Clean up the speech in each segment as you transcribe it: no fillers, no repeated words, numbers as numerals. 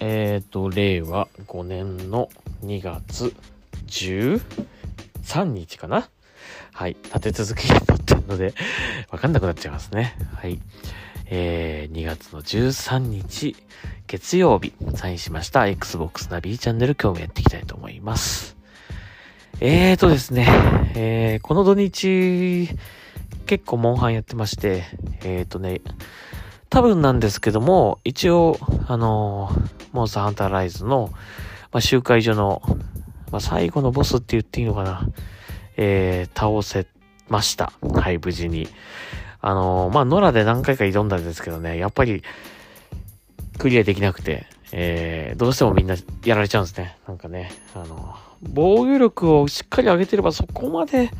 令和5年の2月13日かな。はい、立て続けに撮ってるので分かんなくなっちゃいますね。はい、2月の13日月曜日サインしました Xbox ナビチャンネル、今日もやっていきたいと思います。ですね、この土日結構モンハンやってまして、多分なんですけども、一応モンスターハンターライズの、集会所の、最後のボスって言っていいのかな、倒せました。はい、無事に。野良で何回か挑んだんですけどね、やっぱり、クリアできなくて、どうしてもみんなやられちゃうんですね。なんかね、防御力をしっかり上げてればそこまで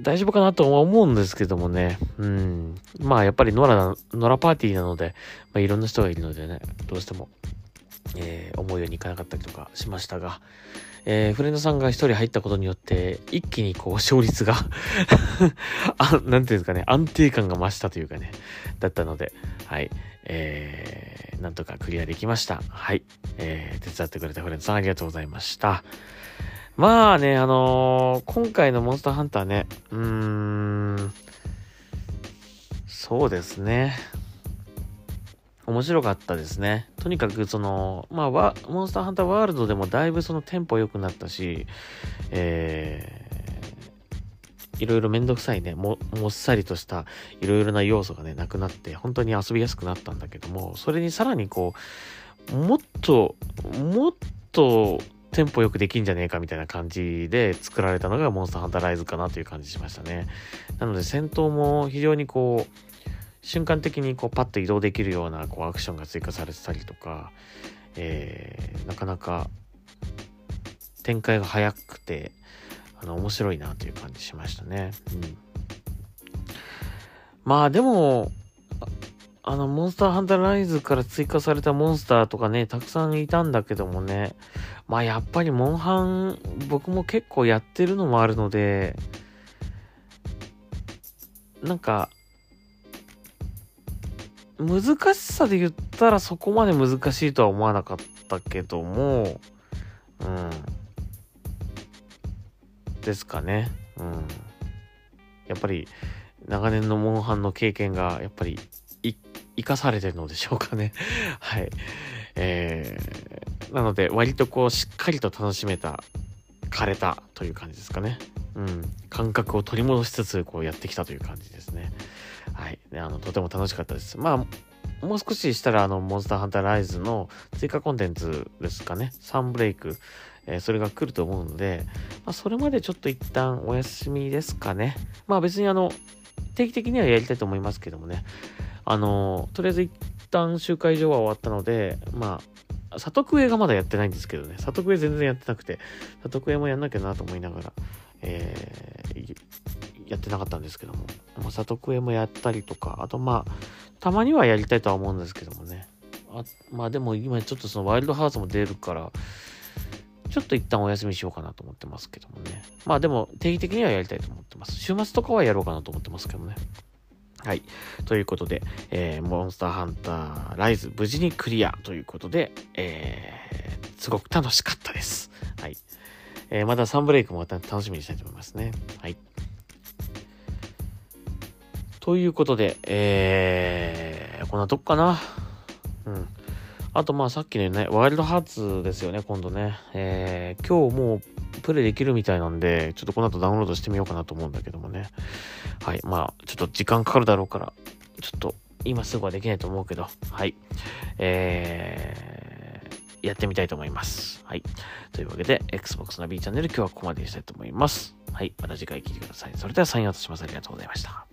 大丈夫かなとは思うんですけどもね。うん。やっぱり野良パーティーなので、いろんな人がいるのでね、どうしても、思うようにいかなかったりとかしましたが、フレンドさんが一人入ったことによって一気に勝率がなんていうんですかね、安定感が増したというかね、だったので、はい、なんとかクリアできました。はい、手伝ってくれたフレンドさんありがとうございました。今回のモンスターハンターね、そうですね、面白かったですね。とにかくモンスターハンターワールドでもだいぶテンポ良くなったし、いろいろめんどくさいね、もっさりとしたいろいろな要素がねなくなって本当に遊びやすくなったんだけども、それにさらにもっとテンポよくできんじゃねえかみたいな感じで作られたのがモンスターハンターライズかなという感じしましたね。なので戦闘も非常に瞬間的にパッと移動できるようなアクションが追加されてたりとか、なかなか展開が早くて面白いなという感じしましたね。うん、でもモンスターハンターライズから追加されたモンスターとかねたくさんいたんだけどもね、やっぱりモンハン僕も結構やってるのもあるので、難しさで言ったらそこまで難しいとは思わなかったけども、ですかね。やっぱり長年のモンハンの経験がやっぱり生かされてるのでしょうかね。はい、なので割としっかりと楽しめた、枯れたという感じですかね。感覚を取り戻しつつやってきたという感じですね。はい、とても楽しかったです。もう少ししたらモンスターハンターライズの追加コンテンツですかね、サンブレイク、それが来ると思うので、それまでちょっと一旦お休みですかね。別に定期的にはやりたいと思いますけどもね、とりあえず一旦集会所は終わったので、里クエがまだやってないんですけどね、里クエ全然やってなくて、里クエもやんなきゃなと思いながら、やってなかったんですけども、里クエもやったりとか、あとたまにはやりたいとは思うんですけどもね。でも今ちょっとワイルドハーツも出るからちょっと一旦お休みしようかなと思ってますけどもね。でも定期的にはやりたいと思ってます。週末とかはやろうかなと思ってますけどね。はい。ということで、モンスターハンターライズ無事にクリアということで、すごく楽しかったです。はい。またサンブレイクも楽しみにしたいと思いますね。はい。ということで、こんなとこかな。あとさっきのね、ワイルドハーツですよね、今度ね。今日もうプレイできるみたいなんで、ちょっとこの後ダウンロードしてみようかなと思うんだけどもね。はい、ちょっと時間かかるだろうから、ちょっと今すぐはできないと思うけど、はい、やってみたいと思います。はい、というわけで Xbox ナビチャンネル、今日はここまでにしたいと思います。はい、また次回聞いてください。それではサインアウトします。ありがとうございました。